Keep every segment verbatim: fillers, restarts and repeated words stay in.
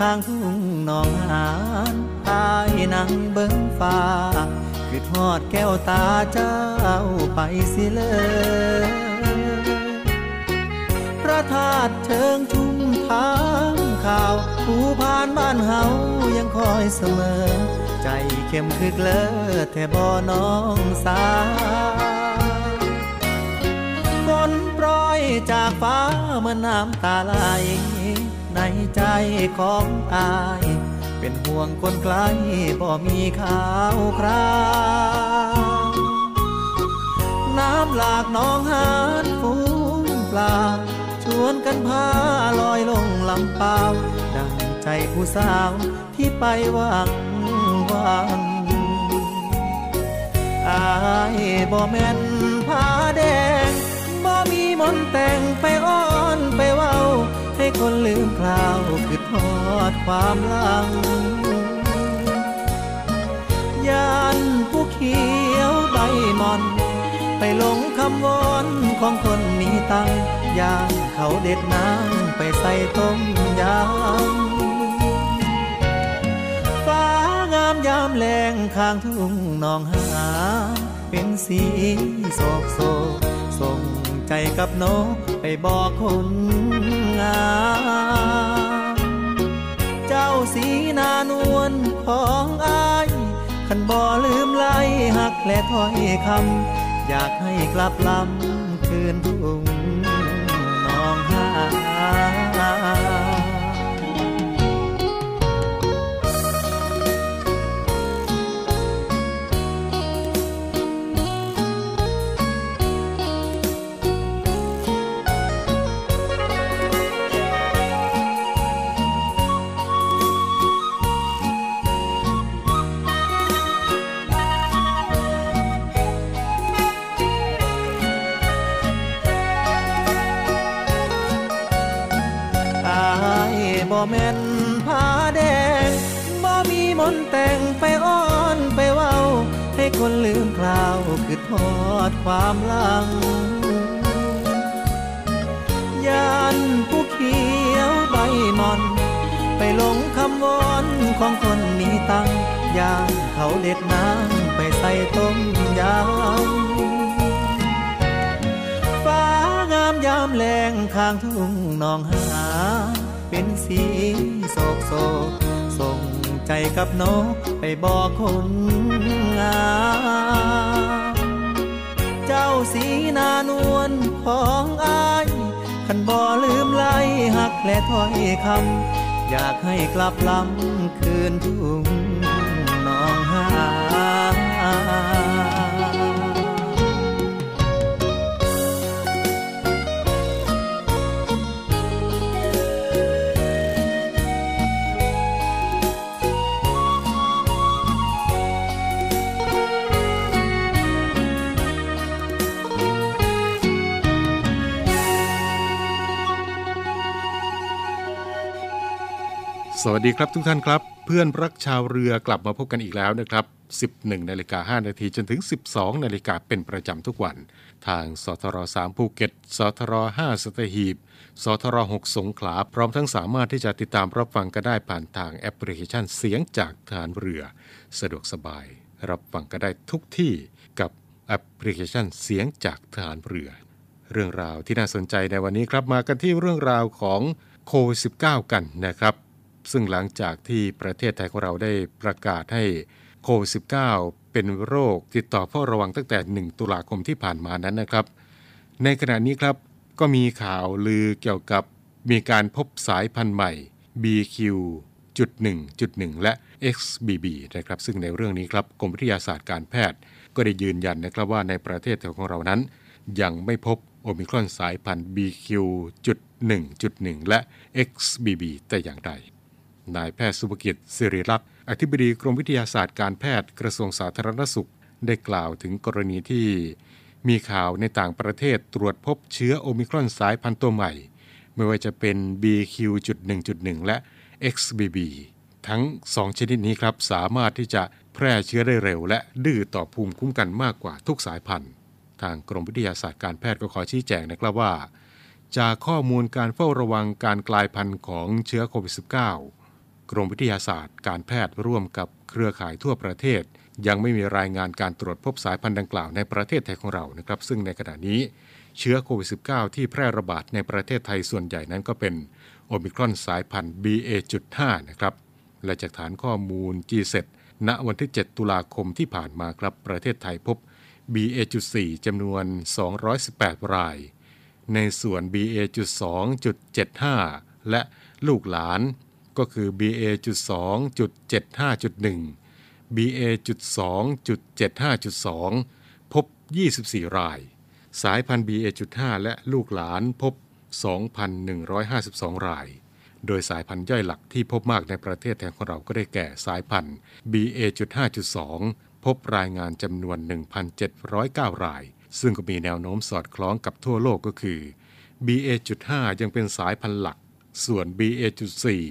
ข้างทุ่งหนองหานตายนั่งเบิ่งฟ้าคือทอดแก้วตาเจ้าไปสิเลยพระธาตุเชิงทุ่งทางข่าวภูพานบ้านเฮายังคอยเสมอใจเข้มคึกเลิศแท่บ่น้องสาฝนโปรยจากฟ้าเมื่อน้ำตาไหลในใจของอายเป็นห่วงคนไกลบ่มีข่าวคราวน้ำหลากน้องหานฟูงปลาชวนกันพาลอยลงลำเปล่าดังใจผู้สาวที่ไปหวังวันอายบ่แม่นผาแดงบ่มีมนต์แต่งไปอ้อนไปเว้าให้คนลืมคราวคือทอดความหลังยานผู้เขียวใบมอนไปหลงคำวอนของคนมีตังยางเขาเด็ดน้ำไปใส่ต้มยำฟ้างามยามแลงข้างทุ่งหนองหาเป็นสีโศกโศกส่งใจกับโนไปบอกคนงามเจ้าสีนานวลของอายคันบ่ลืมไล่หักและถ้อยคำอยากให้กลับลำคืนทุ่งหนองหาบ่แม่นผาแดงบ่มีมนต์แต่งไปอ้อนไปเว้าให้คนลืมคราวคือทอดความหลังยานผู้เขียวใบมอนไปหลงคำวอนของคนมีตังยางเขาเด็ดน้ำไปใส่ต้มยำฟ้างามยามแลงข้างทุ่งหนองหาเป็นสีโศกโศกส่งใจกับโนไปบอกคนงามเจ้าสีนานวลของอายคันบ่ลืมไล่หักและถ้อยคำอยากให้กลับลำคืนทุ่งหนองหาสวัสดีครับทุกท่านครับเพื่อนรักชาวเรือกลับมาพบกันอีกแล้วนะครับ สิบเอ็ดนาฬิกาห้านาที จนถึง สิบสองนาฬิกาเป็นประจำทุกวันทางสทรสามภูเก็ตสทรห้าสัตหีบสทรหกสงขลาพร้อมทั้งสามารถที่จะติดตามรับฟังกันได้ผ่านทางแอปพลิเคชันเสียงจากทหารเรือสะดวกสบาย รับฟังกันได้ทุกที่กับแอปพลิเคชันเสียงจากทหารเรือเรื่องราวที่น่าสนใจในวันนี้ครับมากันที่เรื่องราวของโควิด สิบเก้า กันนะครับซึ่งหลังจากที่ประเทศไทยของเราได้ประกาศให้โควิด สิบเก้า เป็นโรคติดต่อเฝ้าระวังตั้งแต่หนึ่งตุลาคมที่ผ่านมานั้นนะครับในขณะนี้ครับก็มีข่าวลือเกี่ยวกับมีการพบสายพันธุ์ใหม่ บี คิว จุด หนึ่ง จุด หนึ่ง และ เอ็กซ์ บี บี นะครับซึ่งในเรื่องนี้ครับกรมวิทยาศาสตร์การแพทย์ก็ได้ยืนยันนะครับว่าในประเทศของเรานั้นยังไม่พบโอมิครอนสายพันธุ์ บี คิว จุด หนึ่ง จุด หนึ่ง และ เอ็กซ์ บี บี แต่อย่างใดนายแพทย์สุภกิจสิริรักษ์อธิบดีกรมวิทยาศาสตร์การแพทย์กระทรวงสาธารณสุขได้กล่าวถึงกรณีที่มีข่าวในต่างประเทศตรวจพบเชื้อโอมิครอนสายพันธุ์ตัวใหม่ไม่ว่าจะเป็น บี คิว จุด หนึ่ง จุด หนึ่ง และ เอ็กซ์ บี บี ทั้งสองชนิดนี้ครับสามารถที่จะแพร่เชื้อได้เร็วและดื้อต่อภูมิคุ้มกันมากกว่าทุกสายพันธุ์ทางกรมวิทยาศาสตร์การแพทย์ก็ขอชี้แจงนะครับว่าจากข้อมูลการเฝ้าระวังการกลายพันธุ์ของเชื้อโควิด สิบเก้า กรมวิทยาศาสตร์การแพทย์ร่วมกับเครือข่ายทั่วประเทศยังไม่มีรายงานการตรวจพบสายพันธุ์ดังกล่าวในประเทศไทยของเรานะครับซึ่งในขณะนี้เชื้อโควิด สิบเก้า ที่แพร่ระบาดในประเทศไทยส่วนใหญ่นั้นก็เป็นโอมิครอนสายพันธุ์ บี เอ จุด ห้า นะครับและจากฐานข้อมูล จี เซด ณวันที่เจ็ดตุลาคมที่ผ่านมาครับประเทศไทยพบ บี เอ จุด สี่ จำนวนสองร้อยสิบแปดรายในส่วน บี เอ จุด สอง จุด เจ็ดห้า และลูกหลานก็คือ บี เอ จุด สอง จุด เจ็ดห้า จุด หนึ่ง บี เอ จุด สอง จุด เจ็ดห้า จุด สอง พบยี่สิบสี่รายสายพันธุ์ บี เอ จุด ห้า และลูกหลานพบ สองพันหนึ่งร้อยห้าสิบสอง รายโดยสายพันธุ์ย่อยหลักที่พบมากในประเทศไทยของเราก็ได้แก่สายพันธุ์ บี เอ จุด ห้า จุด สอง พบรายงานจำนวน หนึ่งพันเจ็ดร้อยเก้า รายซึ่งก็มีแนวโน้มสอดคล้องกับทั่วโลกก็คือ บี เอ จุด ห้า ยังเป็นสายพันธุ์หลักส่วน บี เอ จุด สี่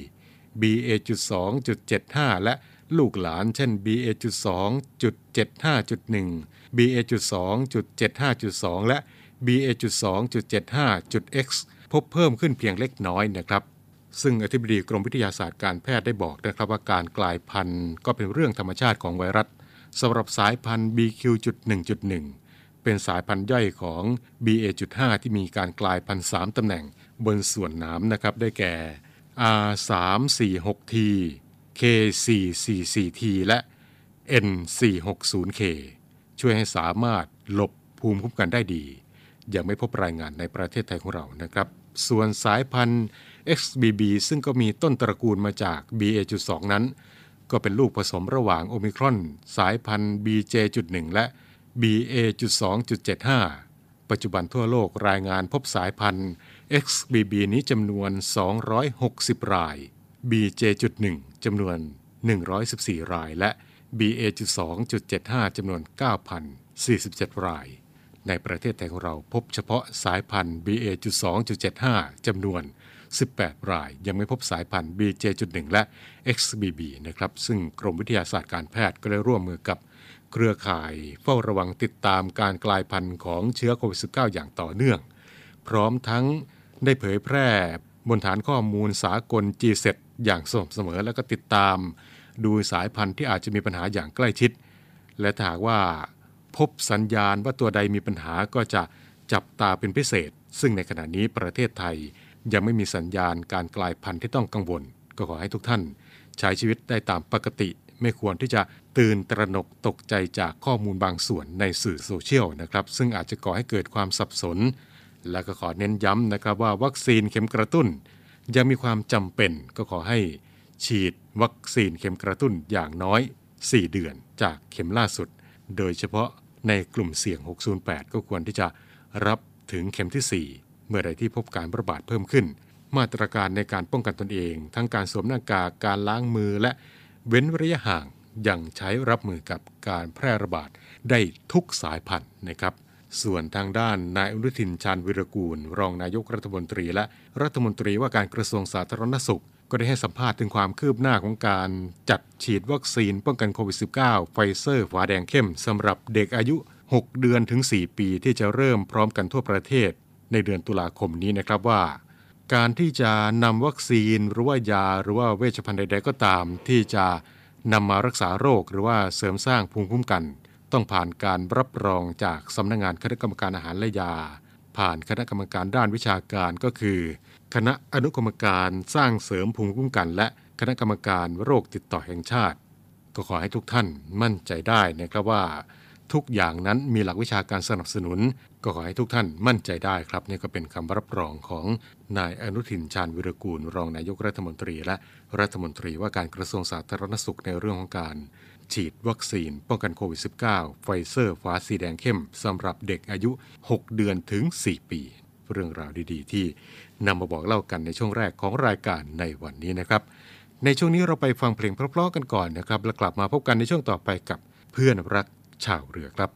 บี เอ จุด สอง จุด เจ็ดห้า และลูกหลานเช่น บี เอ จุด สอง จุด เจ็ดห้า จุด หนึ่ง บี เอ จุด สอง จุด เจ็ดห้า จุด สอง และ บี เอ จุด สอง จุด เจ็ดห้า จุด เอ็กซ์ พบเพิ่มขึ้นเพียงเล็กน้อยนะครับซึ่งอธิบดีกรมวิทยาศาสตร์การแพทย์ได้บอกนะครับว่าการกลายพันธุ์ก็เป็นเรื่องธรรมชาติของไวรัสสำหรับสายพันธุ์ บี คิว จุด หนึ่ง จุด หนึ่ง เป็นสายพันธุ์ย่อยของ บี เอ จุด ห้า ที่มีการกลายพันธุ์สามตำแหน่งบนส่วนหนามนะครับได้แก่ อาร์ สาม สี่ หก ที เค สี่ สี่ สี่ ที และ เอ็น สี่ หก ศูนย์ เค ช่วยให้สามารถหลบภูมิคุ้มกันได้ดียังไม่พบรายงานในประเทศไทยของเรานะครับส่วนสายพันธุ์ เอ็กซ์ บี บี ซึ่งก็มีต้นตระกูลมาจาก บี เอ จุด สอง นั้นก็เป็นลูกผสมระหว่างโอมิครอนสายพันธุ์ บี เจ จุด หนึ่ง และ บี เอ จุด สอง จุด เจ็ดห้า ปัจจุบันทั่วโลกรายงานพบสายพันธุ์ เอ็กซ์ บี บี นี้จำนวนสองร้อยหกสิบราย บี เจ จุด หนึ่ง จำนวนหนึ่งร้อยสิบสี่รายและ บี เอ จุด สอง จุด เจ็ดห้า จำนวน เก้าพันสี่สิบเจ็ด รายในประเทศไทยของเราพบเฉพาะสายพันธุ์ บี เอ จุด สอง จุด เจ็ดห้า จำนวนสิบแปดรายยังไม่พบสายพันธุ์ บี เจ จุด หนึ่ง และ เอ็กซ์ บี บี นะครับซึ่งกรมวิทยาศาสตร์การแพทย์ก็ได้ร่วมมือกับเครือข่ายเฝ้าระวังติดตามการกลายพันธุ์ของเชื้อโควิด สิบเก้า อย่างต่อเนื่องพร้อมทั้งได้เผยแพร่บนฐานข้อมูลสากล จี เซด อย่างสม่ำเสมอและก็ติดตามดูสายพันธุ์ที่อาจจะมีปัญหาอย่างใกล้ชิดและถ้าหากว่าพบสัญญาณว่าตัวใดมีปัญหาก็จะจับตาเป็นพิเศษซึ่งในขณะนี้ประเทศไทยยังไม่มีสัญญาณการกลายพันธุ์ที่ต้องกังวลก็ขอให้ทุกท่านใช้ชีวิตได้ตามปกติไม่ควรที่จะตื่นตระหนกตกใจจากข้อมูลบางส่วนในสื่อโซเชียลนะครับซึ่งอาจจะก่อให้เกิดความสับสนและก็ขอเน้นย้ำนะครับว่าวัคซีนเข็มกระตุ้นยังมีความจำเป็นก็ขอให้ฉีดวัคซีนเข็มกระตุ้นอย่างน้อยสี่เดือนจากเข็มล่าสุดโดยเฉพาะในกลุ่มเสี่ยงหกศูนย์แปดก็ควรที่จะรับถึงเข็มที่สี่เมื่อใดที่พบการระบาดเพิ่มขึ้นมาตรการในการป้องกันตนเองทั้งการสวมหน้ากากการล้างมือและเว้นระยะห่างยังใช้รับมือกับการแพร่ระบาดได้ทุกสายพันธุ์นะครับส่วนทางด้านนายอนุทินชาญวิรากูลรองนายกรัฐมนตรีและรัฐมนตรีว่าการกระทรวงสาธารณสุขก็ได้ให้สัมภาษณ์ถึงความคืบหน้าของการจัดฉีดวัคซีนป้องกันโควิด สิบเก้า ไฟเซอร์ฝาแดงเข้มสำหรับเด็กอายุหกเดือนถึงสี่ปีที่จะเริ่มพร้อมกันทั่วประเทศในเดือนตุลาคมนี้นะครับว่าการที่จะนำวัคซีนหรือว่ายาหรือว่าเวชภัณฑ์ใดๆก็ตามที่จะ นำมารักษาโรคหรือว่าเสริมสร้างภูมิคุ้มกันต้องผ่านการรับรองจากสำนักงานคณะกรรมการอาหารและยาผ่านคณะกรรมการด้านวิชาการก็คือคณะอนุกรรมการสร้างเสริมภูมิคุ้มกันและคณะกรรมการโรคติดต่อแห่งชาติก็ขอให้ทุกท่านมั่นใจได้นะครับว่าทุกอย่างนั้นมีหลักวิชาการสนับสนุนก็ขอให้ทุกท่านมั่นใจได้ครับนี่ก็เป็นคำรับรองของนายอนุทินชาญวิรกูลรองนายกรัฐมนตรีและรัฐมนตรีว่าการกระทรวงสาธารณสุขในเรื่องของการฉีดวัคซีนป้องกันโควิด สิบเก้า ไฟเซอร์ฟ้าสีแดงเข้มสำหรับเด็กอายุหกเดือนถึงสี่ปีเรื่องราวดีๆที่นำมาบอกเล่ากันในช่วงแรกของรายการในวันนี้นะครับในช่วงนี้เราไปฟังเพลงเพราะๆกันก่อนนะครับแล้วกลับมาพบกันในช่วงต่อไปกับเพื่อนรักชาวเรือครับ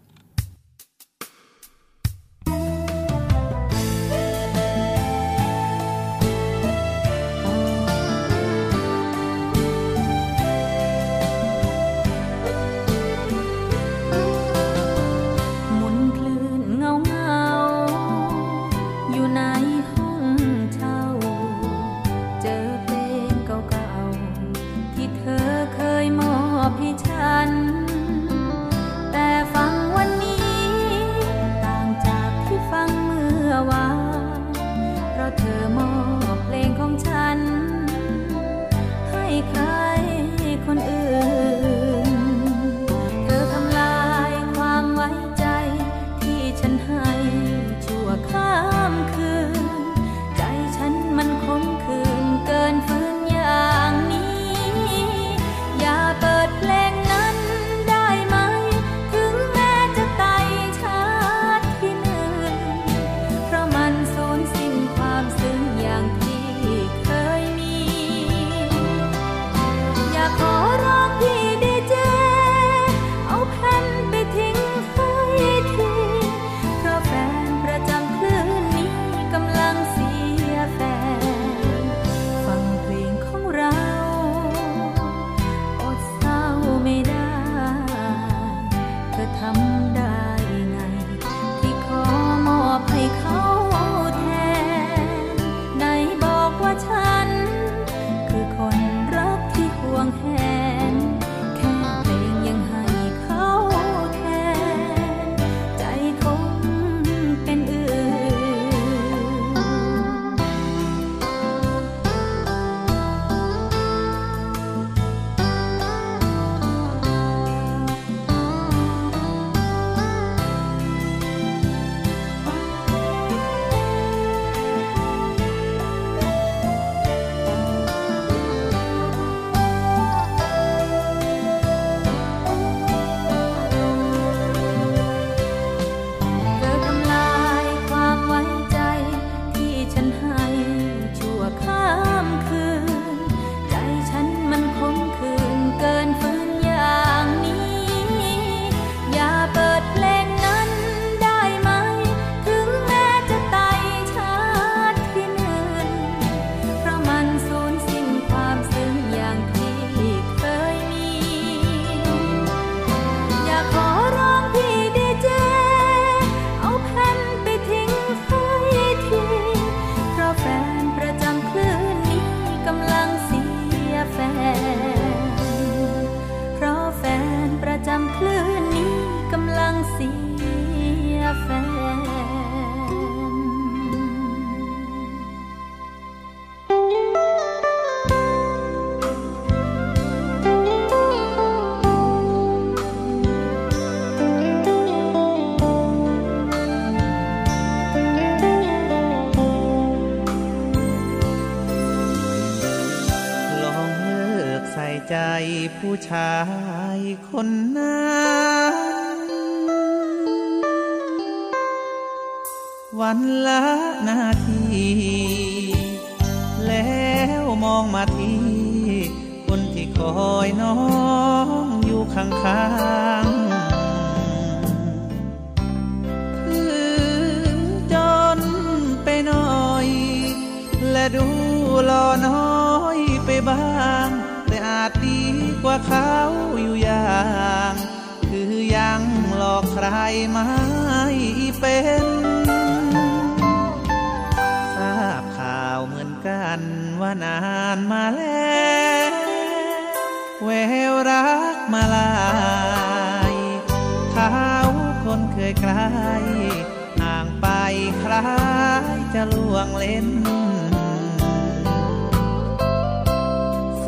ผู้ชายคนนั้นวันละนาทีแล้วมองมาที่คนที่คอยน้องอยู่ข้างๆคือจนไปหน่อยและดูหล่อน้อยไปบ้างแต่อาจดีกว่าเขาอยู่อย่างคือยังหลอกใครไม่เป็นทราบข่าวเหมือนกันว่านานมาแล้ว แววรักมาลายเขาคนเคยใกล้ห่างไปคล้ายจะล่วงเล่น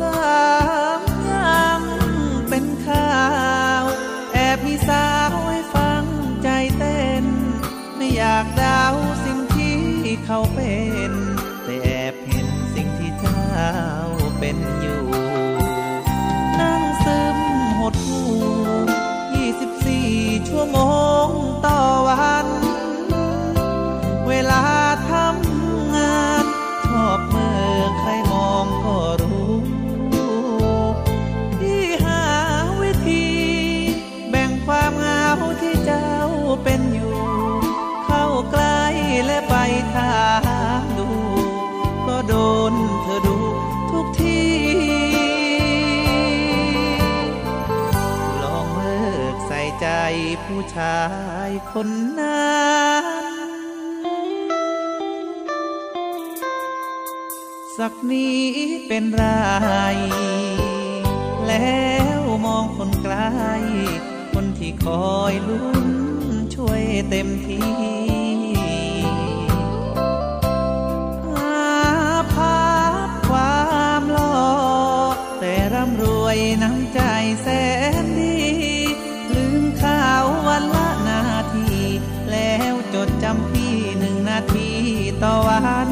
สามงามเป็นข่าวแอบพี่สาวให้ฟังใจเต้นไม่อยากเดาสิ่งที่เขาเป็นแต่แอบเห็นสิ่งที่เจ้าเป็นอยู่นั่งซึมหดหู่ยี่สิบสี่ชั่วโมงต่อวันเวลาทำงานชอบเมื่อใครมองก็รู้ที่หาวิธีแบ่งความเหงาที่เจ้าเป็นอยู่เข้าใกล้และไปถามดูก็โดนเธอดูทุกทีลองเลิกใส่ใจผู้ชายคนนั้นสักนี้เป็นไรแล้วมองคนไกลคนที่คอยลุ้นช่วยเต็มที่อาภาพความหล่อแต่ร่ำรวยน้ำใจแสนดีลืมข่าววันละนาทีแล้วจดจำพี่หนึ่งนาทีต่อวัน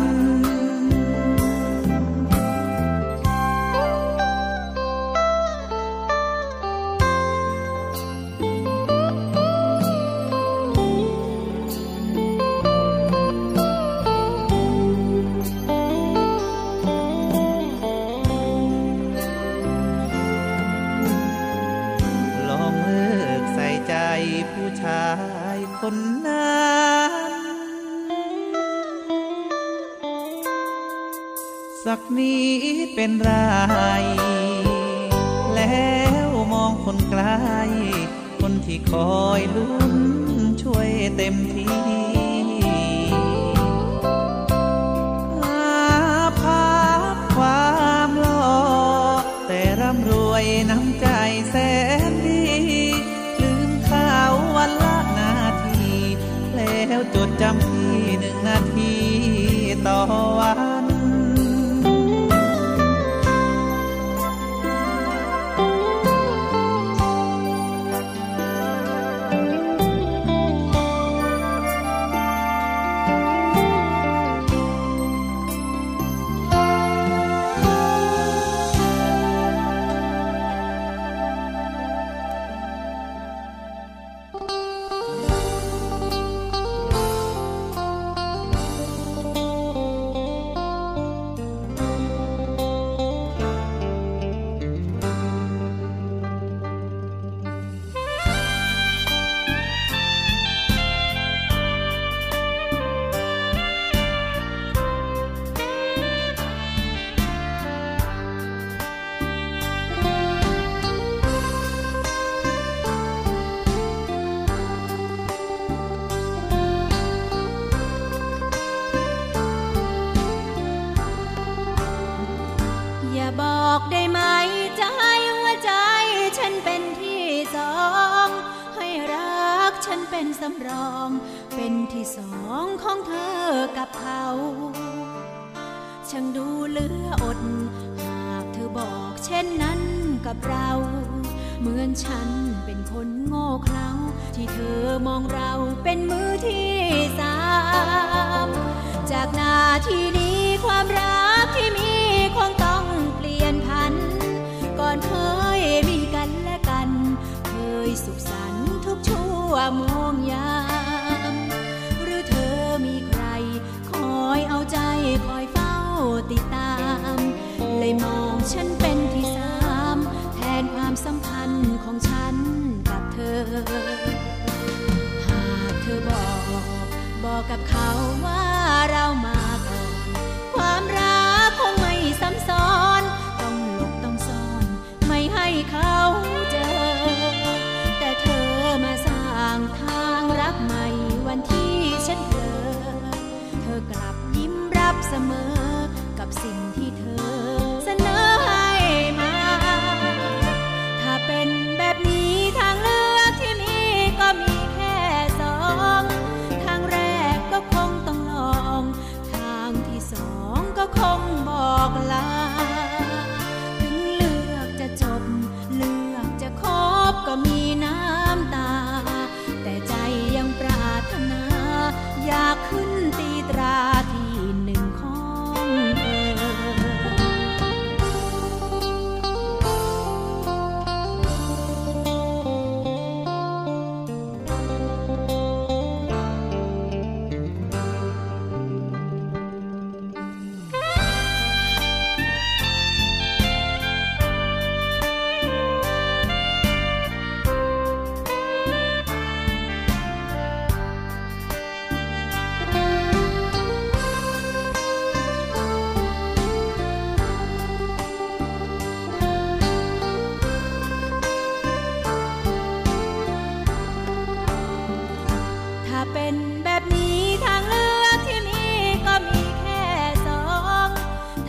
ผู้ชายคนนั้นสักนี้เป็นไรแล้วมองคนไกลคนที่คอยลุ้นช่วยเต็มที่อาภาพความหล่อแต่ร่ำรวยน้ำใจแสนดีวันละนาทีแล้วจดจำที่หนึ่งนาทีต่อวันกับสิ่งที่เธอเสนอให้มา เป็นแบบนี้ทางเลือกที่มีก็มีแค่สอง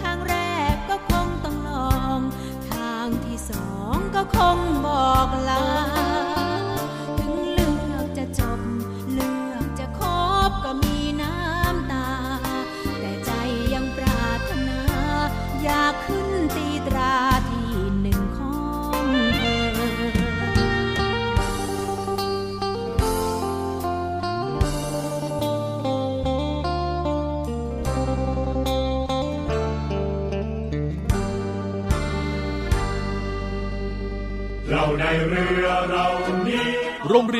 ทางแรกก็คงต้องลองทางที่สองก็คงบอกลาถึงเลือกจะจบเลือกจะคบก็มีน้ำตาแต่ใจยังปรารถนาอยากขึ้นตีตราที่หนึ่งของเธอโรงเรี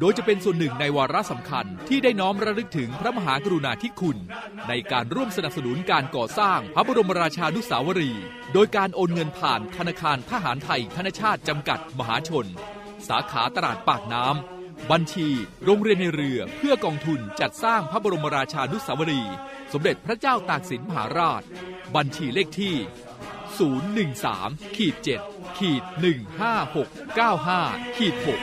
โดยจะเป็นส่วนหนึ่งในวาระสำคัญที่ได้น้อมระลึกถึงพระมหากรุณาธิคุณในการร่วมสนับสนุนการก่อสร้างพระบรมราชานุสาวรีย์โดยการโอนเงินผ่านธนาคารทหารไทยธนชาติจำกัดมหาชนสาขาตลาดปากน้ำบัญชีโรงเรียนในเรือเพื่อกองทุนจัดสร้างพระบรมราชานุสาวรีย์สมเด็จพระเจ้าตากสินมหาราชบัญชีเลขที่ ศูนย์ หนึ่ง สาม เจ็ด หนึ่ง ห้า หก เก้า ห้า หก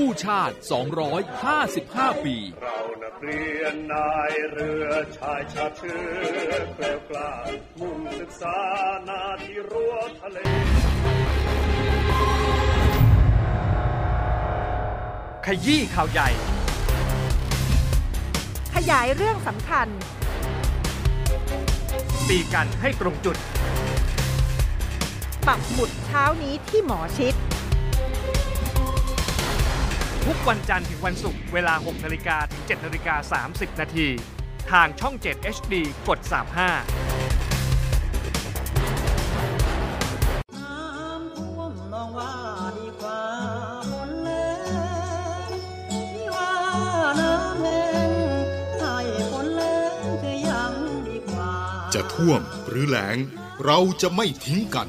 กู้ชาติสองร้อยห้าสิบห้าปีเรานักเรียนนายเรือชายชาติเชื้อเกลียวกล้ามุ่งศึกษาหน้าที่รั้วทะเลขยี้ข่าวใหญ่ขยายเรื่องสำคัญตีกันให้ตรงจุดปักหมุดเช้านี้ที่หมอชิดทุกวันจันทร์ถึงวันศุกร์เวลา หกนาฬิกา ถึง เจ็ดนาฬิกาสามสิบ นาทีทางช่องเจ็ด เอช ดี กด สามสิบห้า น้ำท่วมมองว่าดีกว่าฝนแล้งที่ว่าน้ำแห้งใส่ฝนแล้งคือยังดีกว่าจะท่วมหรือแล้งเราจะไม่ทิ้งกัน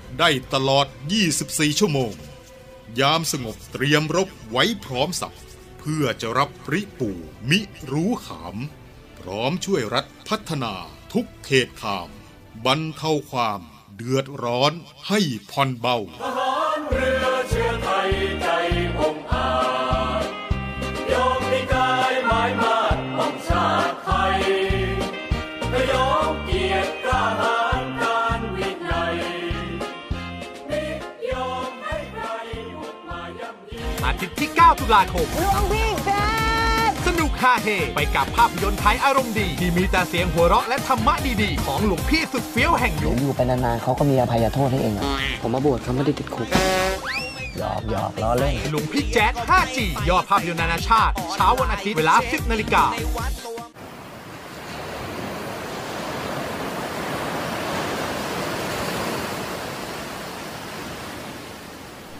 ได้ตลอดยี่สิบสี่ชั่วโมงยามสงบเตรียมรบไว้พร้อมสับเพื่อจะรับริปูมิรู้ขามพร้อมช่วยรัฐพัฒนาทุกเขตทางบรรเทาความเดือดร้อนให้ผ่อนเบาทหารเรือเชื้อไทยใจองอาจยอมมีกายหมายมาดของชาติไทยและยอมเกียรติกล้าหาญอาทิตย์ที่เก้าตุลาคมร่วมวิ่งแฟนสนุกฮาเฮไปกับภาพยนตร์ไทยอารมณ์ดีที่มีแต่เสียงหัวเราะและธรรมะดีๆของหลวงพี่สุดเฟี้ยวแห่งยุคอยู่ไปนานๆเขาก็มีอภัยโทษให้เองอ่ะผมมาบวชเขาไม่ได้ติดคุกหยอกหยอกล้อเล่นหลวงพี่แจ๊ด ห้าจี ยอดภาพยนตร์นานาชาติเช้าวันอาทิตย์เวลา สิบนาฬิกา น.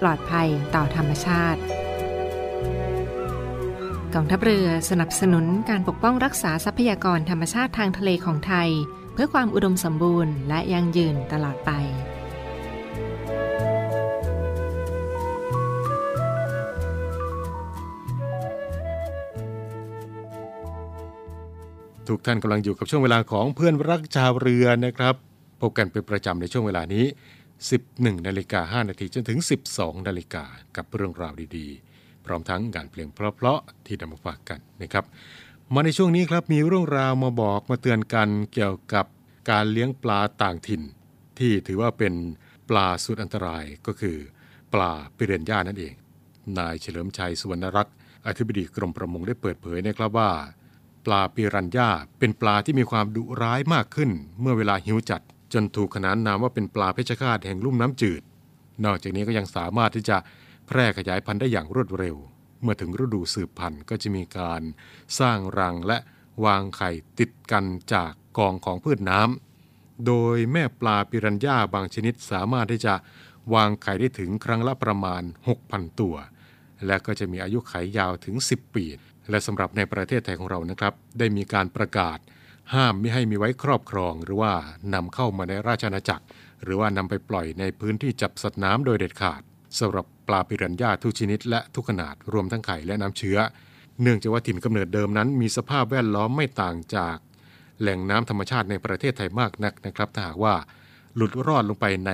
ปลอดภัยต่อธรรมชาติกองทัพเรือสนับสนุนการปกป้องรักษาทรัพยากรธรรมชาติทางทะเลของไทยเพื่อความอุดมสมบูรณ์และยั่งยืนตลอดไปทุกท่านกำลังอยู่กับช่วงเวลาของเพื่อนรักชาวเรือนะครับพบกันเป็นประจำในช่วงเวลานี้ สิบเอ็ดนาฬิกาห้านาทีจนถึง สิบสองนาฬิกากับเรื่องราวดีๆพร้อมทั้งการเพลงเพลาะๆที่นำมาฝากกันนะครับมาในช่วงนี้ครับมีเรื่องราวมาบอกมาเตือนกันเกี่ยวกับการเลี้ยงปลาต่างถิ่นที่ถือว่าเป็นปลาสุดอันตรายก็คือปลาปิเรนย่านั่นเองนายเฉลิมชัยสุวรรณรักษ์อธิบดีกรมประมงได้เปิดเผยนะครับว่าปลาปิรันย่าเป็นปลาที่มีความดุร้ายมากขึ้นเมื่อเวลาหิวจัดจนถูกขนานนามว่าเป็นปลาเพชฌฆาตแห่งลุ่มน้ำจืดนอกจากนี้ก็ยังสามารถที่จะแพร่ขยายพันธุ์ได้อย่างรวดเร็วเมื่อถึงฤดูสืบพันธุ์ก็จะมีการสร้างรังและวางไข่ติดกันจากกองของพืชน้ำโดยแม่ปลาปิรันย่าบางชนิดสามารถที่จะวางไข่ได้ถึงครั้งละประมาณ หกพัน ตัวและก็จะมีอายุไขยาวถึงสิบปีและสำหรับในประเทศไทยของเรานะครับได้มีการประกาศห้ามไม่ให้มีไว้ครอบครองหรือว่านำเข้ามาในราชอาณาจักรหรือว่านำไปปล่อยในพื้นที่จับสัตว์น้ำโดยเด็ดขาดสำหรับปลาปิรันย่าทุกชนิดและทุกขนาดรวมทั้งไข่และน้ำเชื้อเนื่องจากว่าถิ่นกำเนิดเดิมนั้นมีสภาพแวดล้อมไม่ต่างจากแหล่งน้ำธรรมชาติในประเทศไทยมากนักนะครับถ้าหากว่าหลุดรอดลงไปใน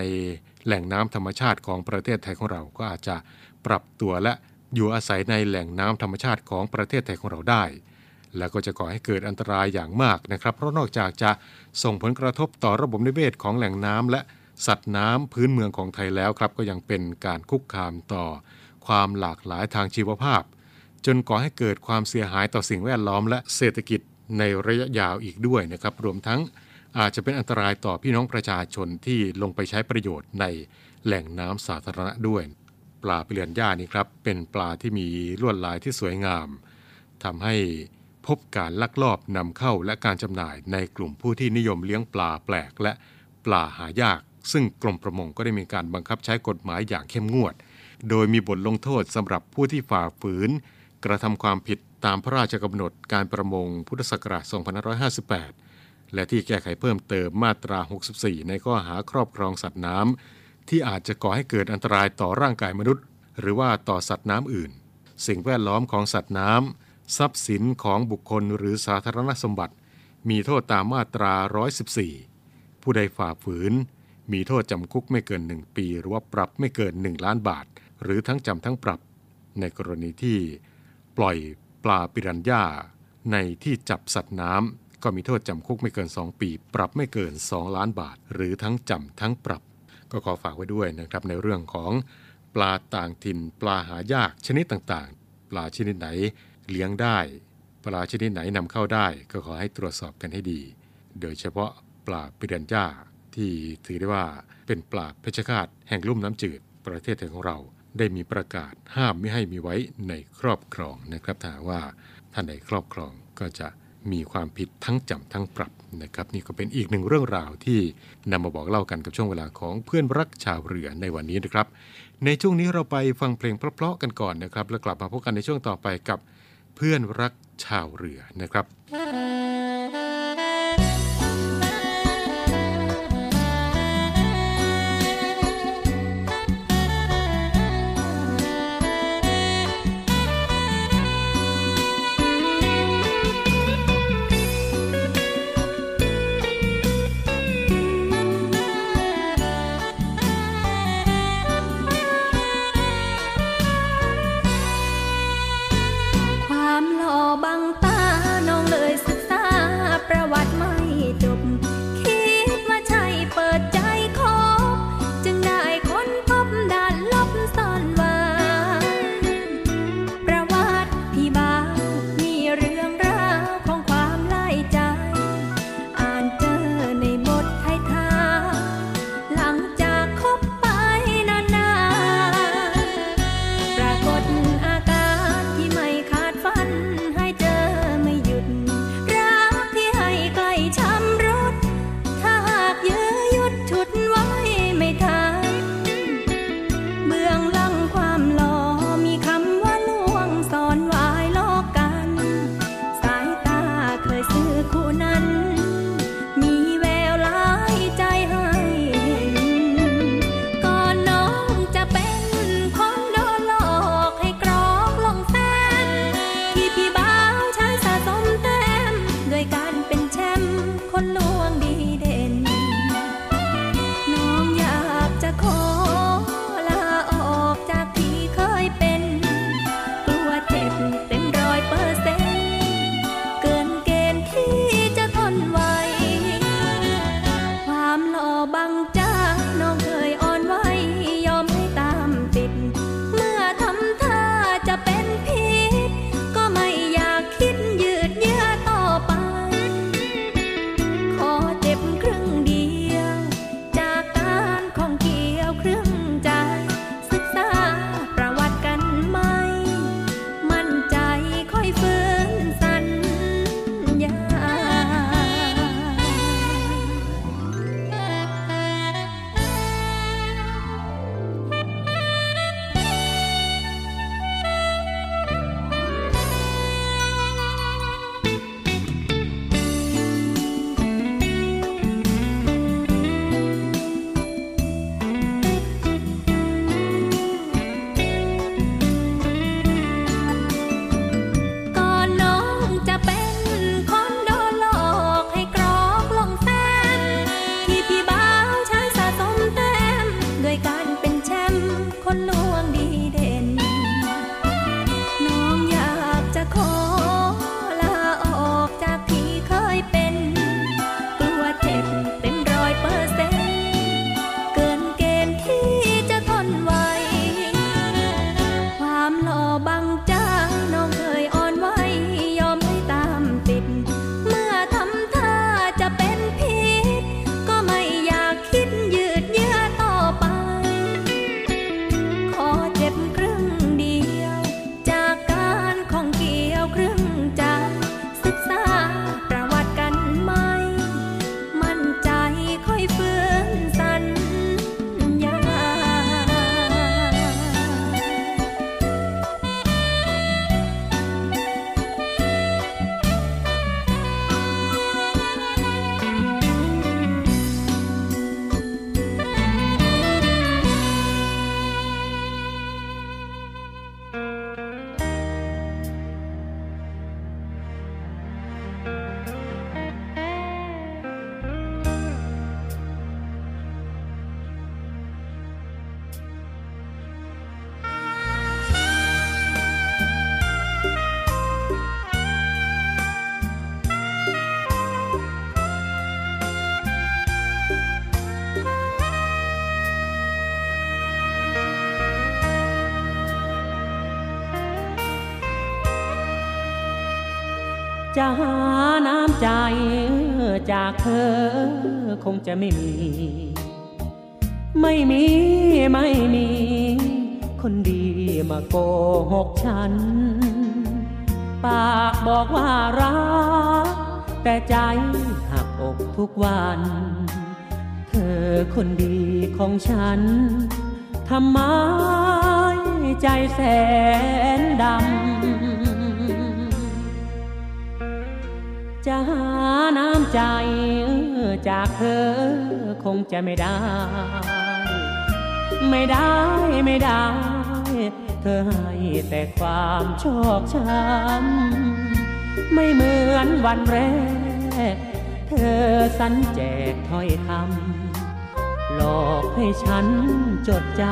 แหล่งน้ำธรรมชาติของประเทศไทยของเราก็อาจจะปรับตัวและอยู่อาศัยในแหล่งน้ำธรรมชาติของประเทศไทยของเราได้และก็จะก่อให้เกิดอันตรายอย่างมากนะครับเพราะนอกจากจะส่งผลกระทบต่อระบบนิเวศของแหล่งน้ำและสัตว์น้ำพื้นเมืองของไทยแล้วครับก็ยังเป็นการคุกคามต่อความหลากหลายทางชีวภาพจนก่อให้เกิดความเสียหายต่อสิ่งแวดล้อมและเศรษฐกิจในระยะยาวอีกด้วยนะครับรวมทั้งอาจจะเป็นอันตรายต่อพี่น้องประชาชนที่ลงไปใช้ประโยชน์ในแหล่งน้ำสาธารณะด้วยปลาปิรันย่านี่ครับเป็นปลาที่มีลวดลายที่สวยงามทำให้พบการลักลอบนำเข้าและการจำหน่ายในกลุ่มผู้ที่นิยมเลี้ยงปลาแปลกและปลาหายากซึ่งกรมประมงก็ได้มีการบังคับใช้กฎหมายอย่างเข้มงวดโดยมีบทลงโทษสำหรับผู้ที่ฝ่าฝืนกระทำความผิดตามพระราชกำหนดการประมงพุทธศักราชสองพันห้าร้อยห้าสิบแปดและที่แก้ไขเพิ่มเติมมาตราหกสิบสี่ในข้อหาครอบครองสัตว์น้ำที่อาจจะก่อให้เกิดอันตรายต่อร่างกายมนุษย์หรือว่าต่อสัตว์น้ำอื่นสิ่งแวดล้อมของสัตว์น้ำทรัพย์สินของบุคคลหรือสาธารณสมบัติมีโทษตามมาตราหนึ่งร้อยสิบสี่ผู้ใดฝ่าฝืนมีโทษจำคุกไม่เกินหนึ่งปีหรือว่าปรับไม่เกินหนึ่งล้านบาทหรือทั้งจำทั้งปรับในกรณีที่ปล่อยปลาปิรันย่าในที่จับสัตว์น้ำก็มีโทษจำคุกไม่เกินสองปีปรับไม่เกินสองล้านบาทหรือทั้งจำทั้งปรับก็ขอฝากไว้ด้วยนะครับในเรื่องของปลาต่างถิ่นปลาหายากชนิดต่างๆปลาชนิดไหนเลี้ยงได้ปลาชนิดไหนนำเข้าได้ก็ขอให้ตรวจสอบกันให้ดีโดยเฉพาะปลาปิรันย่าที่ถือได้ว่าเป็นปลาเพชฌฆาตแห่งลุ่มน้ำจืดประเทศไทยของเราได้มีประกาศห้ามไม่ให้มีไว้ในครอบครองนะครับถ้าว่าท่านใดครอบครองก็จะมีความผิดทั้งจำทั้งปรับนะครับนี่ก็เป็นอีกหนึ่งเรื่องราวที่นำมาบอกเล่ากันกับช่วงเวลาของเพื่อนรักชาวเรือในวันนี้นะครับในช่วงนี้เราไปฟังเพลงเพลาะๆกันก่อนนะครับแล้วกลับมาพบกันในช่วงต่อไปกับเพื่อนรักชาวเรือนะครับบังตาน้องเลยศึกษา น้องเคยอ่อนไหวยอมให้ตามติดเมื่อทำท่าจะเป็นพิษก็ไม่อยากคิดยืดเยื้อต่อไปขอเจ็บครึ่งเดียวจากการของเกี่ยวครึ่งใจศึกษาประวัติกันไหมมั่นใจค่อยฟื้นสัญญาจะหาน้ำใจจากเธอคงจะไม่มีไม่มีไม่มีคนดีมาโกหกฉันปากบอกว่ารักแต่ใจหักอกทุกวันเธอคนดีของฉันทำไมใจแสนดำจะหาน้ำใจจากเธอคงจะไม่ได้ไม่ได้ไม่ได้เธอให้แต่ความชอกช้ำไม่เหมือนวันแรกเธอสัญแจกถ้อยคำหลอกให้ฉันจดจ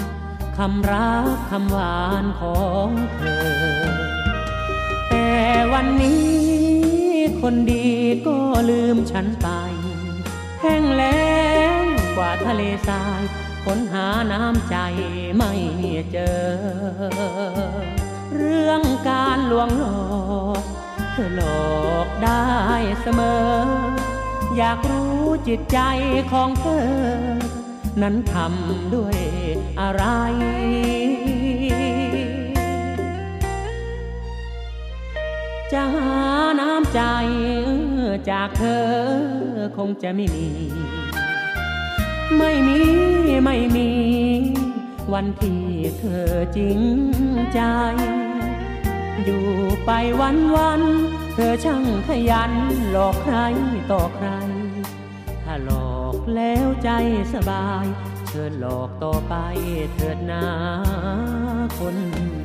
ำคำรักคำหวานของเธอแต่วันนี้คนดีก็ลืมฉันไปแห้งแล้งกว่าทะเลทรายค้นหาน้ำใจไม่เจอเรื่องการลวงหลอกเธอหลอกได้เสมออยากรู้จิตใจของเธอนั้นทำด้วยอะไรจะหาน้ำใจจากเธอคงจะไม่มีไม่มีไม่มีวันที่เธอจริงใจอยู่ไปวันวันเธอช่างขยันหลอกใครต่อใครถ้าหลอกแล้วใจสบายเธอหลอกต่อไปเถิดนะคนดี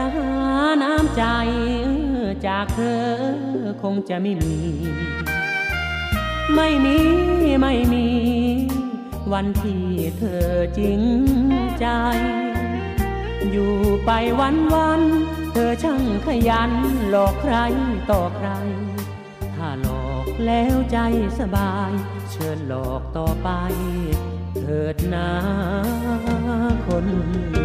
จะหาน้ำใจจากเธอคงจะไม่มีไม่มีไม่มีวันที่เธอจริงใจอยู่ไปวันวันเธอช่างขยันหลอกใครต่อใครถ้าหลอกแล้วใจสบายเชิญหลอกต่อไปเถิดนะคนดี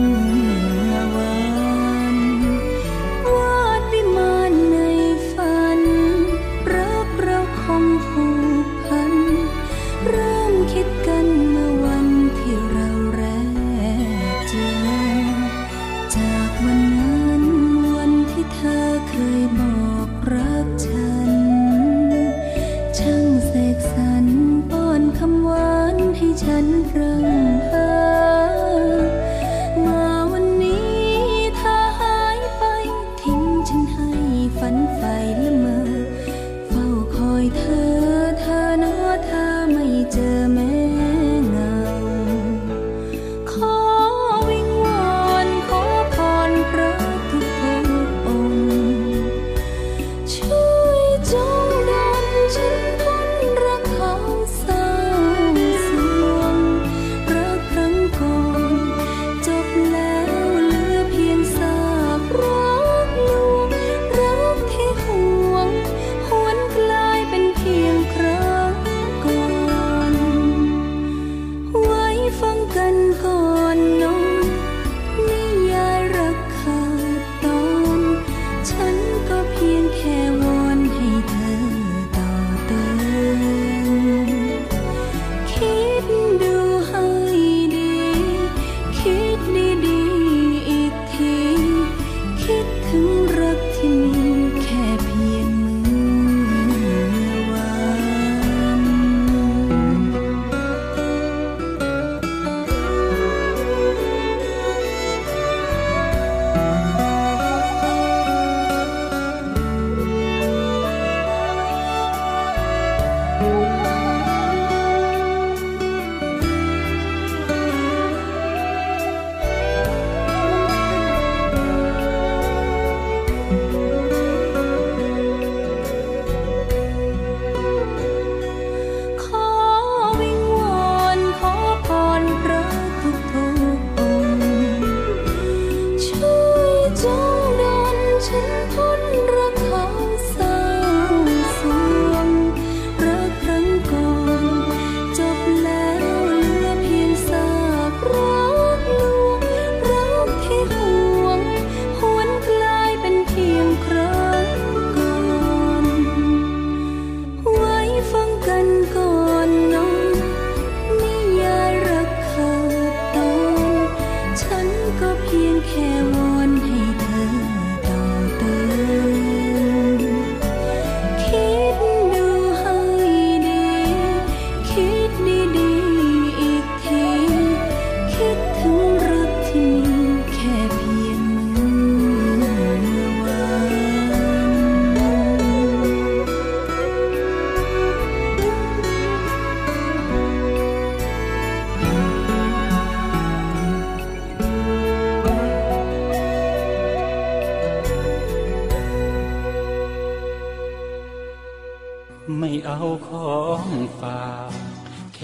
ก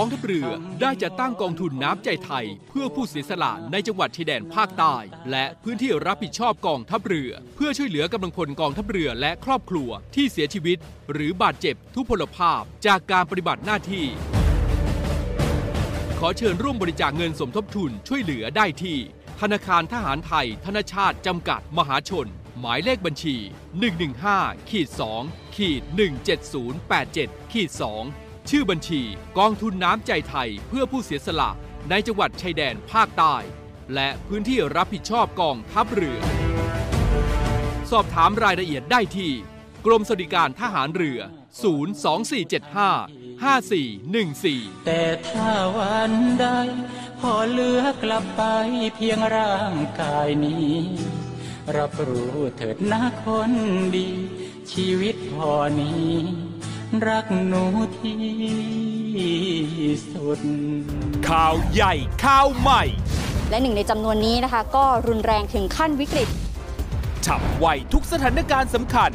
องทัพเรือได้จัดตั้งกองทุนน้ำใจไทยเพื่อผู้เสียสละในจังหวัดชายแดนภาคใต้และพื้นที่รับผิดชอบกองทัพเรือเพื่อช่วยเหลือกำลังพลกองทัพเรือและครอบครัวที่เสียชีวิตหรือบาดเจ็บทุพพลภาพจากการปฏิบัติหน้าที่ขอเชิญร่วมบริจาคเงินสมทบทุนช่วยเหลือได้ที่ธนาคารทหารไทยธนชาติจำกัดมหาชนหมายเลขบัญชี หนึ่ง หนึ่ง ห้า สอง หนึ่ง เจ็ด ศูนย์ แปด เจ็ด สอง ชื่อบัญชีกองทุนน้ำใจไทยเพื่อผู้เสียสละในจังหวัดชายแดนภาคใต้และพื้นที่รับผิดชอบกองทัพเรือสอบถามรายละเอียดได้ที่กรมสวัสดิการทหารเรือ ศูนย์ สอง สี่ เจ็ด ห้า ห้า สี่ หนึ่ง สี่ แต่ถ้าวันใดพอเหลือกลับไปเพียงร่างกายนี้รับรู้เถิดนะคนดีชีวิตพอนี้รักหนูที่สุดข่าวใหญ่ข่าวใหม่และหนึ่งในจำนวนนี้นะคะก็รุนแรงถึงขั้นวิกฤตฉับไวทุกสถานการณ์สำคัญ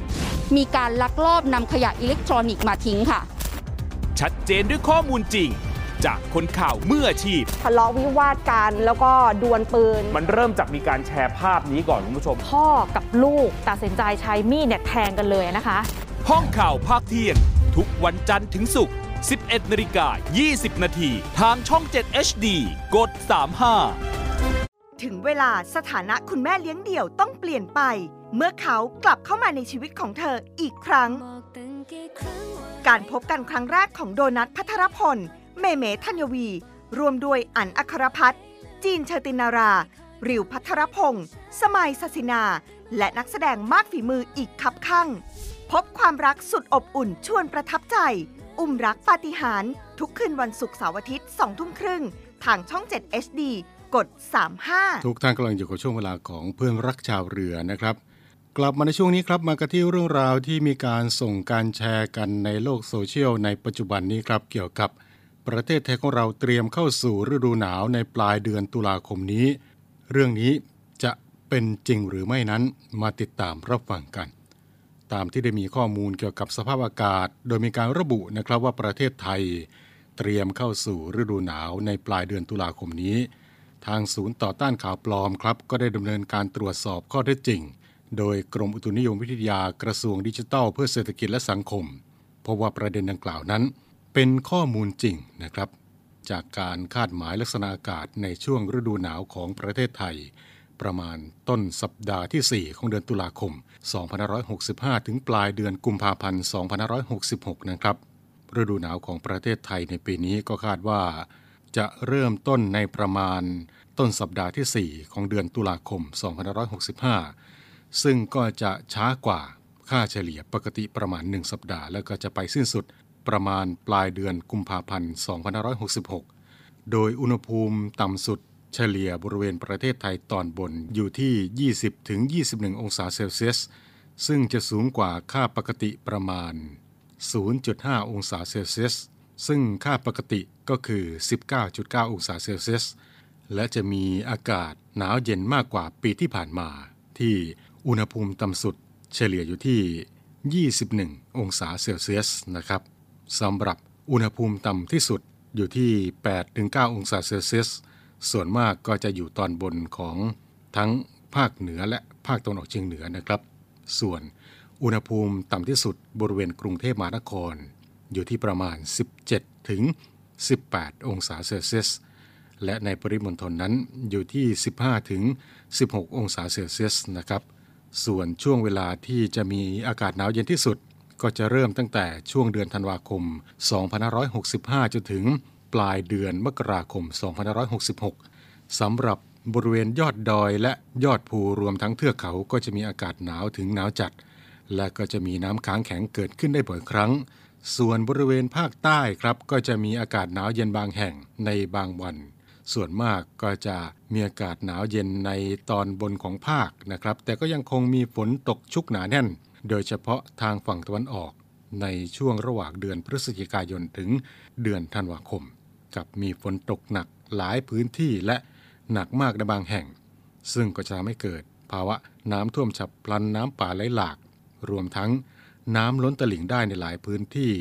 มีการลักลอบนำขยะอิเล็กทรอนิกส์มาทิ้งค่ะชัดเจนด้วยข้อมูลจริงจากคนข่าวมืออาชีพทะเลาะวิวาทกันแล้วก็ดวลปืนมันเริ่มจากมีการแชร์ภาพนี้ก่อนคุณผู้ชมพ่อกับลูกตัดสินใจใช้มีดเนี่ยแทงกันเลยนะคะห้องข่าวภาคเที่ยงทุกวันจันทร์ถึงศุกร์ สิบเอ็ดนาฬิกายี่สิบนาทีทางช่องเจ็ด เอช ดี กด สามสิบห้า ถึงเวลาสถานะคุณแม่เลี้ยงเดี่ยวต้องเปลี่ยนไปเมื่อเขากลับเข้ามาในชีวิตของเธออีกครั้งการพบกันครั้งแรกของโดนัทภัทรพลเมเมธัญวีรวมด้วยอันอัครพัฒน์จีนเชตินาราริวพัทรพงศ์สมัยศศินาและนักแสดงมากฝีมืออีกคับคั่งพบความรักสุดอบอุ่นชวนประทับใจอุ้มรักปาฏิหาริย์ทุกคืนวันศุกร์เสาร์อาทิตย์สองทุ่มครึ่งทางช่องเจ็ด เอช ดี กด สามสิบห้า ทุกท่านกำลังอยู่กับช่วงเวลาของเพื่อนรักชาวเรือนะครับกลับมาในช่วงนี้ครับมากันที่เรื่องราวที่มีการส่งการแชร์กันในโลกโซเชียลในปัจจุบันนี้ครับเกี่ยวกับประเทศไทยของเราเตรียมเข้าสู่ฤดูหนาวในปลายเดือนตุลาคมนี้เรื่องนี้จะเป็นจริงหรือไม่นั้นมาติดตามรับฟังกันตามที่ได้มีข้อมูลเกี่ยวกับสภาพอากาศโดยมีการระบุนะครับว่าประเทศไทยเตรียมเข้าสู่ฤดูหนาวในปลายเดือนตุลาคมนี้ทางศูนย์ต่อต้านข่าวปลอมครับก็ได้ดำเนินการตรวจสอบข้อเท็จจริงโดยกรมอุตุนิยมวิทยากระทรวงดิจิทัลเพื่อเศรษฐกิจและสังคมเพราะว่าประเด็นดังกล่าวนั้นเป็นข้อมูลจริงนะครับจากการคาดหมายลักษณะอากาศในช่วงฤดูหนาวของประเทศไทยประมาณต้นสัปดาห์ที่สี่ของเดือนตุลาคมสองพันห้าร้อยหกสิบห้าถึงปลายเดือนกุมภาพันธ์สองพันห้าร้อยหกสิบหกนะครับฤดูหนาวของประเทศไทยในปีนี้ก็คาดว่าจะเริ่มต้นในประมาณต้นสัปดาห์ที่สี่ของเดือนตุลาคมสองพันห้าร้อยหกสิบห้าซึ่งก็จะช้ากว่าค่าเฉลี่ยปกติประมาณหนึ่งสัปดาห์แล้วก็จะไปสิ้นสุดประมาณปลายเดือนกุมภาพันธ์สองพันห้าร้อยหกสิบหกโดยอุณหภูมิต่ำสุดเฉลี่ยบริเวณประเทศไทยตอนบนอยู่ที่ ยี่สิบถึงยี่สิบเอ็ด องศาเซลเซียสซึ่งจะสูงกว่าค่าปกติประมาณ ศูนย์จุดห้า องศาเซลเซียสซึ่งค่าปกติก็คือ สิบเก้าจุดเก้า องศาเซลเซียสและจะมีอากาศหนาวเย็นมากกว่าปีที่ผ่านมาที่อุณหภูมิต่ำสุดเฉลี่ยอยู่ที่ ยี่สิบเอ็ด องศาเซลเซียสนะครับสำหรับอุณหภูมิต่ำที่สุดอยู่ที่ แปดถึงเก้า องศาเซลเซียสส่วนมากก็จะอยู่ตอนบนของทั้งภาคเหนือและภาคตะวันออกเฉียงเหนือนะครับส่วนอุณหภูมิต่ำที่สุดบริเวณกรุงเทพมหานครอยู่ที่ประมาณ สิบเจ็ดถึงสิบแปด องศาเซลเซียสและในปริมณฑลนั้นอยู่ที่ สิบห้าถึงสิบหก องศาเซลเซียสนะครับส่วนช่วงเวลาที่จะมีอากาศหนาวเย็นที่สุดก็จะเริ่มตั้งแต่ช่วงเดือนธันวาคมสองพันห้าร้อยหกสิบห้าจนถึงปลายเดือนมกราคมสองพันห้าร้อยหกสิบหกสำหรับบริเวณยอดดอยและยอดภูรวมทั้งเทือกเขาก็จะมีอากาศหนาวถึงหนาวจัดและก็จะมีน้ำค้างแข็งเกิดขึ้นได้บ่อยครั้งส่วนบริเวณภาคใต้ครับก็จะมีอากาศหนาวเย็นบางแห่งในบางวันส่วนมากก็จะมีอากาศหนาวเย็นในตอนบนของภาคนะครับแต่ก็ยังคงมีฝนตกชุกหนาแน่นโดยเฉพาะทางฝั่งตะวันออกในช่วงระหว่างเดือนพฤศจิกายนถึงเดือนธันวาคมกับมีฝนตกหนักหลายพื้นที่และหนักมากในบางแห่งซึ่งก็จะทำให้เกิดภาวะน้ำท่วมฉับพลันน้ำป่าไหลหลากรวมทั้ง น้ำล้นตลิ่งได้ในหลายพื้นที่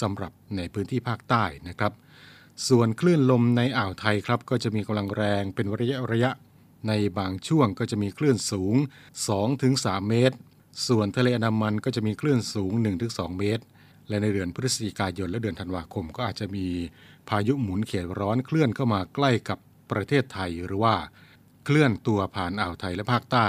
สำหรับในพื้นที่ภาคใต้นะครับส่วนคลื่นลมในอ่าวไทยครับก็จะมีกำลังแรงเป็นระยะระยะในบางช่วงก็จะมีคลื่นสูง สองถึงสาม เมตรส่วนทะเลอันดามันก็จะมีคลื่นสูง หนึ่งถึงสอง เมตรและในเดือนพฤศจิกายนและเดือนธันวาคมก็อาจจะมีพายุหมุนเขตร้อนเคลื่อนเข้ามาใกล้กับประเทศไทยหรือว่าเคลื่อนตัวผ่านอ่าวไทยและภาคใต้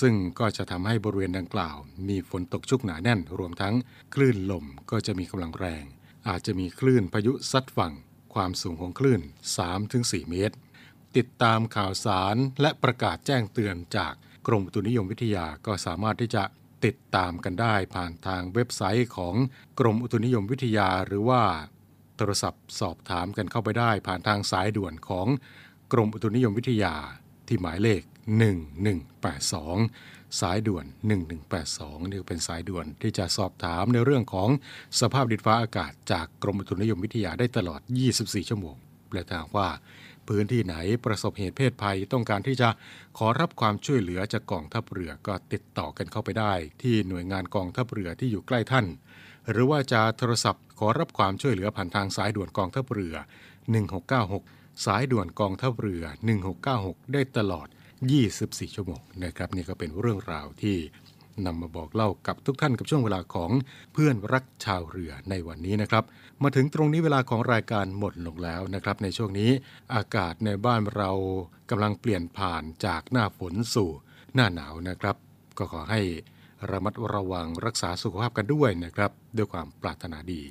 ซึ่งก็จะทำให้บริเวณดังกล่าวมีฝนตกชุกหนาแน่นรวมทั้งคลื่นลมก็จะมีกำลังแรงอาจจะมีคลื่นพายุซัดฝั่งความสูงของคลื่น สามถึงสี่ เมตรติดตามข่าวสารและประกาศแจ้งเตือนจากกรมอุตุนิยมวิทยาก็สามารถที่จะติดตามกันได้ผ่านทางเว็บไซต์ของกรมอุตุนิยมวิทยาหรือว่าโทรศัพท์สอบถามกันเข้าไปได้ผ่านทางสายด่วนของกรมอุตุนิยมวิทยาที่หมายเลขหนึ่งหนึ่งแปดสองสายด่วนหนึ่งหนึ่งแปดสองนี่เป็นสายด่วนที่จะสอบถามในเรื่องของสภาพดินฟ้าอากาศจากกรมอุตุนิยมวิทยาได้ตลอดยี่สิบสี่ชั่วโมงและถ้าว่าพื้นที่ไหนประสบเหตุเพศภัยต้องการที่จะขอรับความช่วยเหลือจากกองทัพเรือก็ติดต่อกันเข้าไปได้ที่หน่วยงานกองทัพเรือที่อยู่ใกล้ท่านหรือว่าจะโทรศัพท์ขอรับความช่วยเหลือผ่านทางสายด่วนกองทัพเรือหนึ่งหกเก้าหกสายด่วนกองทัพเรือหนึ่งหกเก้าหกได้ตลอดยี่สิบสี่ชั่วโมงนะครับนี่ก็เป็นเรื่องราวที่นำมาบอกเล่ากับทุกท่านกับช่วงเวลาของเพื่อนรักชาวเรือในวันนี้นะครับมาถึงตรงนี้เวลาของรายการหมดลงแล้วนะครับในช่วงนี้อากาศในบ้านเรากำลังเปลี่ยนผ่านจากหน้าฝนสู่หน้าหนาวนะครับก็ขอให้ระมัดระวังรักษาสุขภาพกันด้วยนะครับด้วยความปรารถนาดี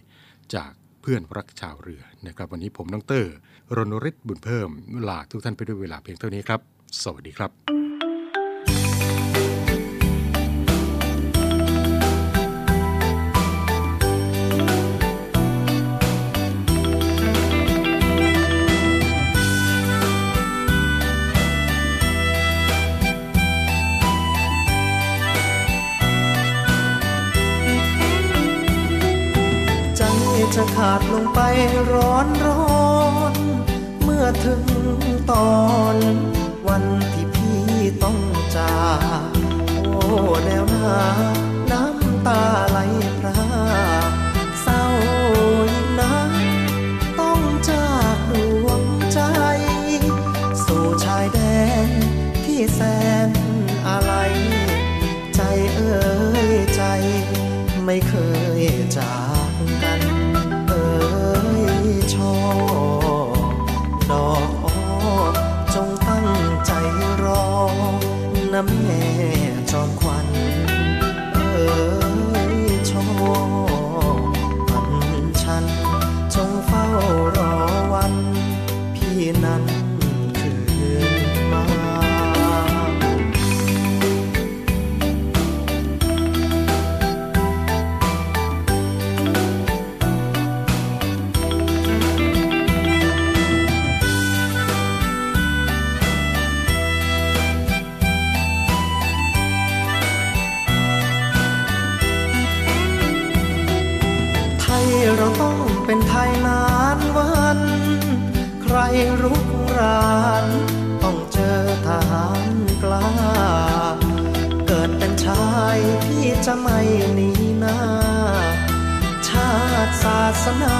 จากเพื่อนรักชาวเรือนะครับวันนี้ผมน้องเตอร์รณฤทธิ์บุญเพิ่มลาทุกท่านไปด้วยเวลาเพียงเท่านี้ครับสวัสดีครับจะขาดลงไปร้อนร้อนเมื่อถึงตอนวันที่พี่ต้องจากโอ้แนวหน้าน้ำตาไหลพรากเศร้ายิ่งนักต้องจากดวงใจสู่ชายแดนที่แสนอะไรใจเอ่ยใจไม่เคยจากกันชอบดอกอ้อจงตั้งใจรอน้ำแม่จอมควันเอ๋ยชอบมันฉันจงเฝ้ารอวันพี่นั้นคืนมาเราต้องเป็นไทยนานวันใครรุกรานต้องเจอทหารกล้าเกิดเป็นชายพี่จะไม่หนีหน้าชาติศาสนา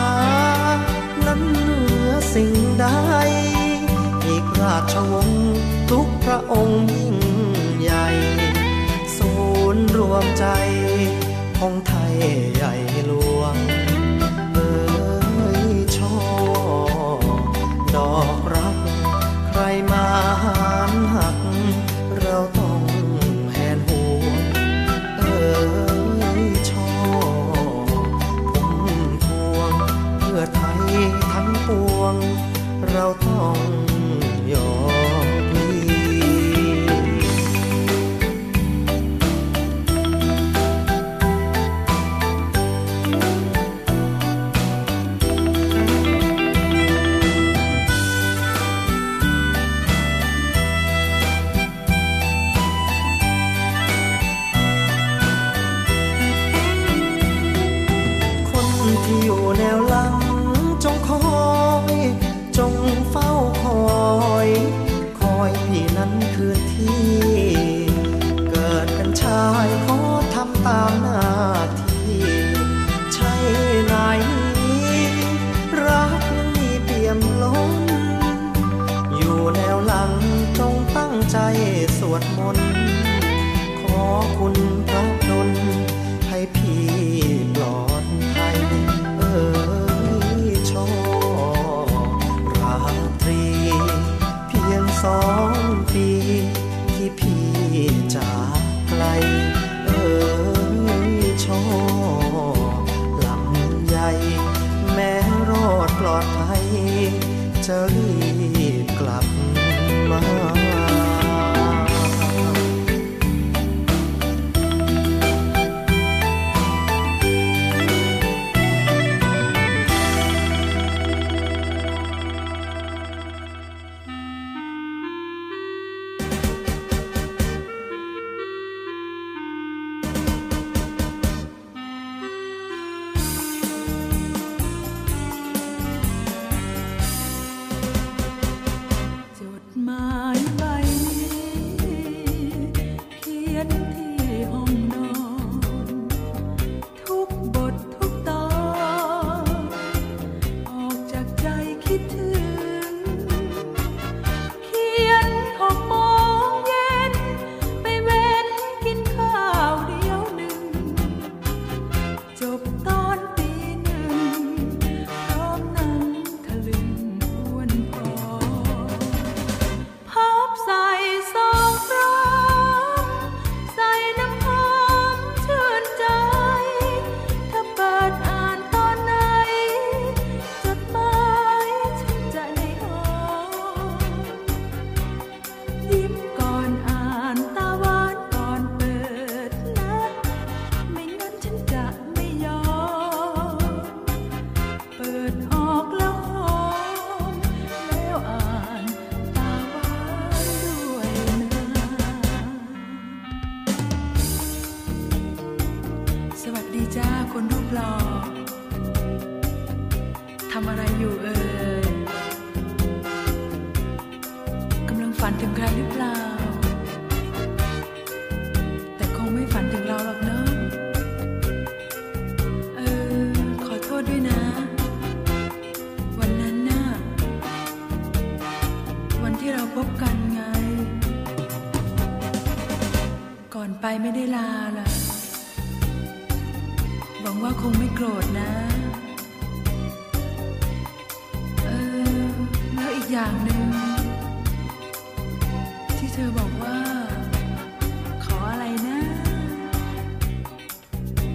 นั้นเหนือสิ่งใดอีกราชวงศ์ทุกพระองค์ยิ่งใหญ่ศูนย์รวมใจของไทยใหญ่หลวงดอกรักใครมาหามหักเราต้องแหนหัวเอ่ยชอบพุ่มพวงเพื่อไทยทั้งปวงเราต้องยอมนี้ สวดมนต์ขอคุณพระดลให้พี่ปลอดภัยเอ่ยชอราตรีเพียงสองปีที่พี่จากไกลเอ่ยชอลำใหญ่แม้รอดปลอดภัยจะรีบกลับมาไม่ได้ลาล่ะหวังว่าคงไม่โกรธนะเออแล้วอีกอย่างหนึ่งที่เธอบอกว่าขออะไรนะ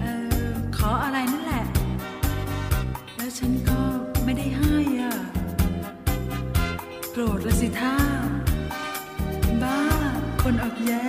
เออขออะไรนั่นแหละแล้วฉันก็ไม่ได้ให้อ่ะโกรธละสิท่าบ้าคนออกแยะ